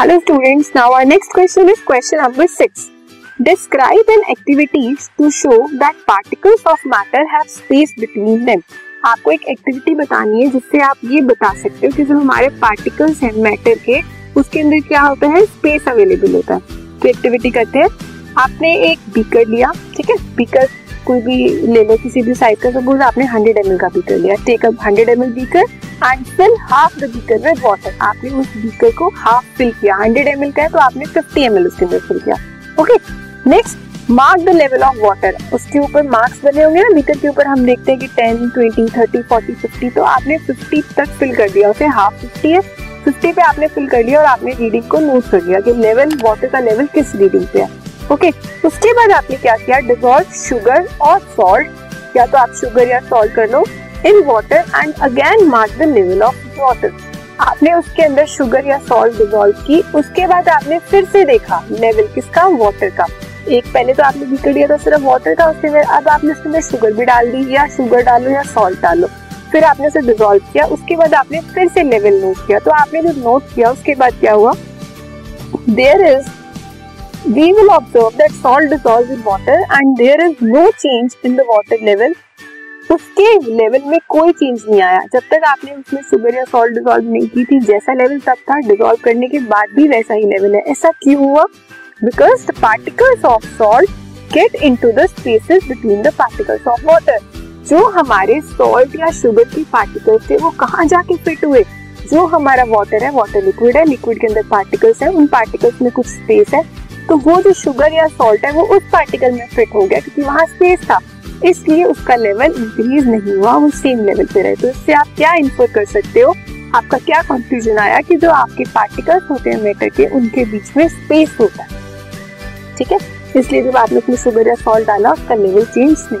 Hello students, now our next question is question number 6. Describe an activities to show that particles of matter have space between them. आपको एक activity बतानी है जिससे आप ये बता सकते हो कि जो हमारे पार्टिकल्स हैं मैटर के, उसके अंदर क्या होता है, स्पेस अवेलेबल होता है. तो एक्टिविटी करते हैं. आपने एक बीकर लिया, ठीक है, बीकर कोई भी ले लो किसी भी साइज का. सपोज आपने 100 ml का बीकर लिया. Take up 100 ml beaker and fill half the beaker with water. आपने उस बीकर को हाफ फिल किया. 100 ml का है तो आपने 50 ml उसके अंदर फिल किया. Okay, next mark the level of water. उसके ऊपर मार्क्स बने होंगे ना बीकर के ऊपर, हम देखते हैं कि 10, 20, 30, 40, 50. तो आपने 50 तक फिल कर दिया. उसे हाफ 50 है, 50 पे आपने फिल कर लिया और आपने रीडिंग को नोट कर दिया कि लेवल वाटर का लेवल किस रीडिंग पे है. ओके, उसके बाद आपने क्या किया, डिसॉल्व शुगर और सॉल्ट, या तो आप शुगर या सॉल्ट कर लो, in water and again mark the level of water. आपने उसके अंदर शुगर या सॉल्ट डिसॉल्व की. उसके बाद आपने फिर से देखा लेवल किसका, वाटर का. एक पहले तो आपने बीकर लिया था सिर्फ वाटर का, उसके बाद अब आपने उसके अंदर शुगर भी डाल दी, या शुगर डालो या सॉल्ट डालो. फिर आपने उसे डिसॉल्व किया. उसके बाद आपने फिर से लेवल नोट किया. तो आपने जो नोट किया उसके बाद क्या हुआ, there is we will observe that salt dissolves in water and there is no change in the water level. उसके लेवल में कोई चेंज नहीं आया जब तक आपने उसमें शुगर या सॉल्ट डिसॉल्व नहीं की थी. जैसा लेवल तब था, डिसॉल्व करने के बाद भी वैसा ही लेवल है. ऐसा क्यों हुआ? Because the particles of salt get into the spaces between the particles of water. जो हमारे सॉल्ट या शुगर के पार्टिकल्स थे वो कहाँ जाके फिट हुए? जो हमारा वाटर है, वाटर लिक्विड है, लिक्विड के अंदर पार्टिकल्स है, उन पार्टिकल्स में कुछ स्पेस है, तो वो जो शुगर या सॉल्ट है वो उस पार्टिकल में फिट हो गया क्योंकि वहाँ स्पेस था, इसलिए उसका लेवल इंक्रीज नहीं हुआ, वो सेम लेवल पे रहे. तो इससे आप क्या इंफर कर सकते हो, आपका क्या कंक्लूजन आया कि जो आपके पार्टिकल्स होते हैं मैटर के, उनके बीच में स्पेस होता है. ठीक है, इसलिए जब आपने अपने शुगर या सॉल्ट डाला उसका लेवल चेंज नहीं.